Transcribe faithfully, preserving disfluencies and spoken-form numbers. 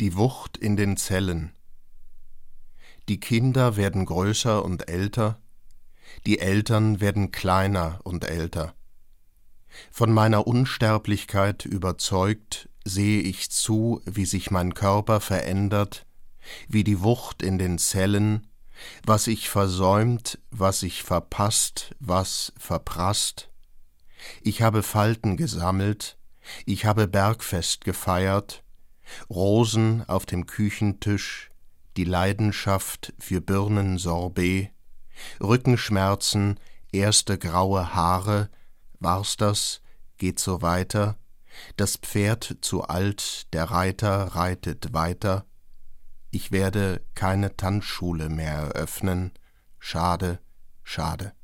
Die Wucht in den Zellen. Die Kinder werden größer und älter, die Eltern werden kleiner und älter. Von meiner Unsterblichkeit überzeugt, sehe ich zu, wie sich mein Körper verändert, wie die Wucht in den Zellen, was ich versäumt, was ich verpasst, was verprasst. Ich habe Falten gesammelt, ich habe Bergfest gefeiert, Rosen auf dem Küchentisch, die Leidenschaft für Birnensorbet, Rückenschmerzen, erste graue Haare, war's das, geht so weiter, das Pferd zu alt, der Reiter reitet weiter, ich werde keine Tanzschule mehr eröffnen, schade, schade.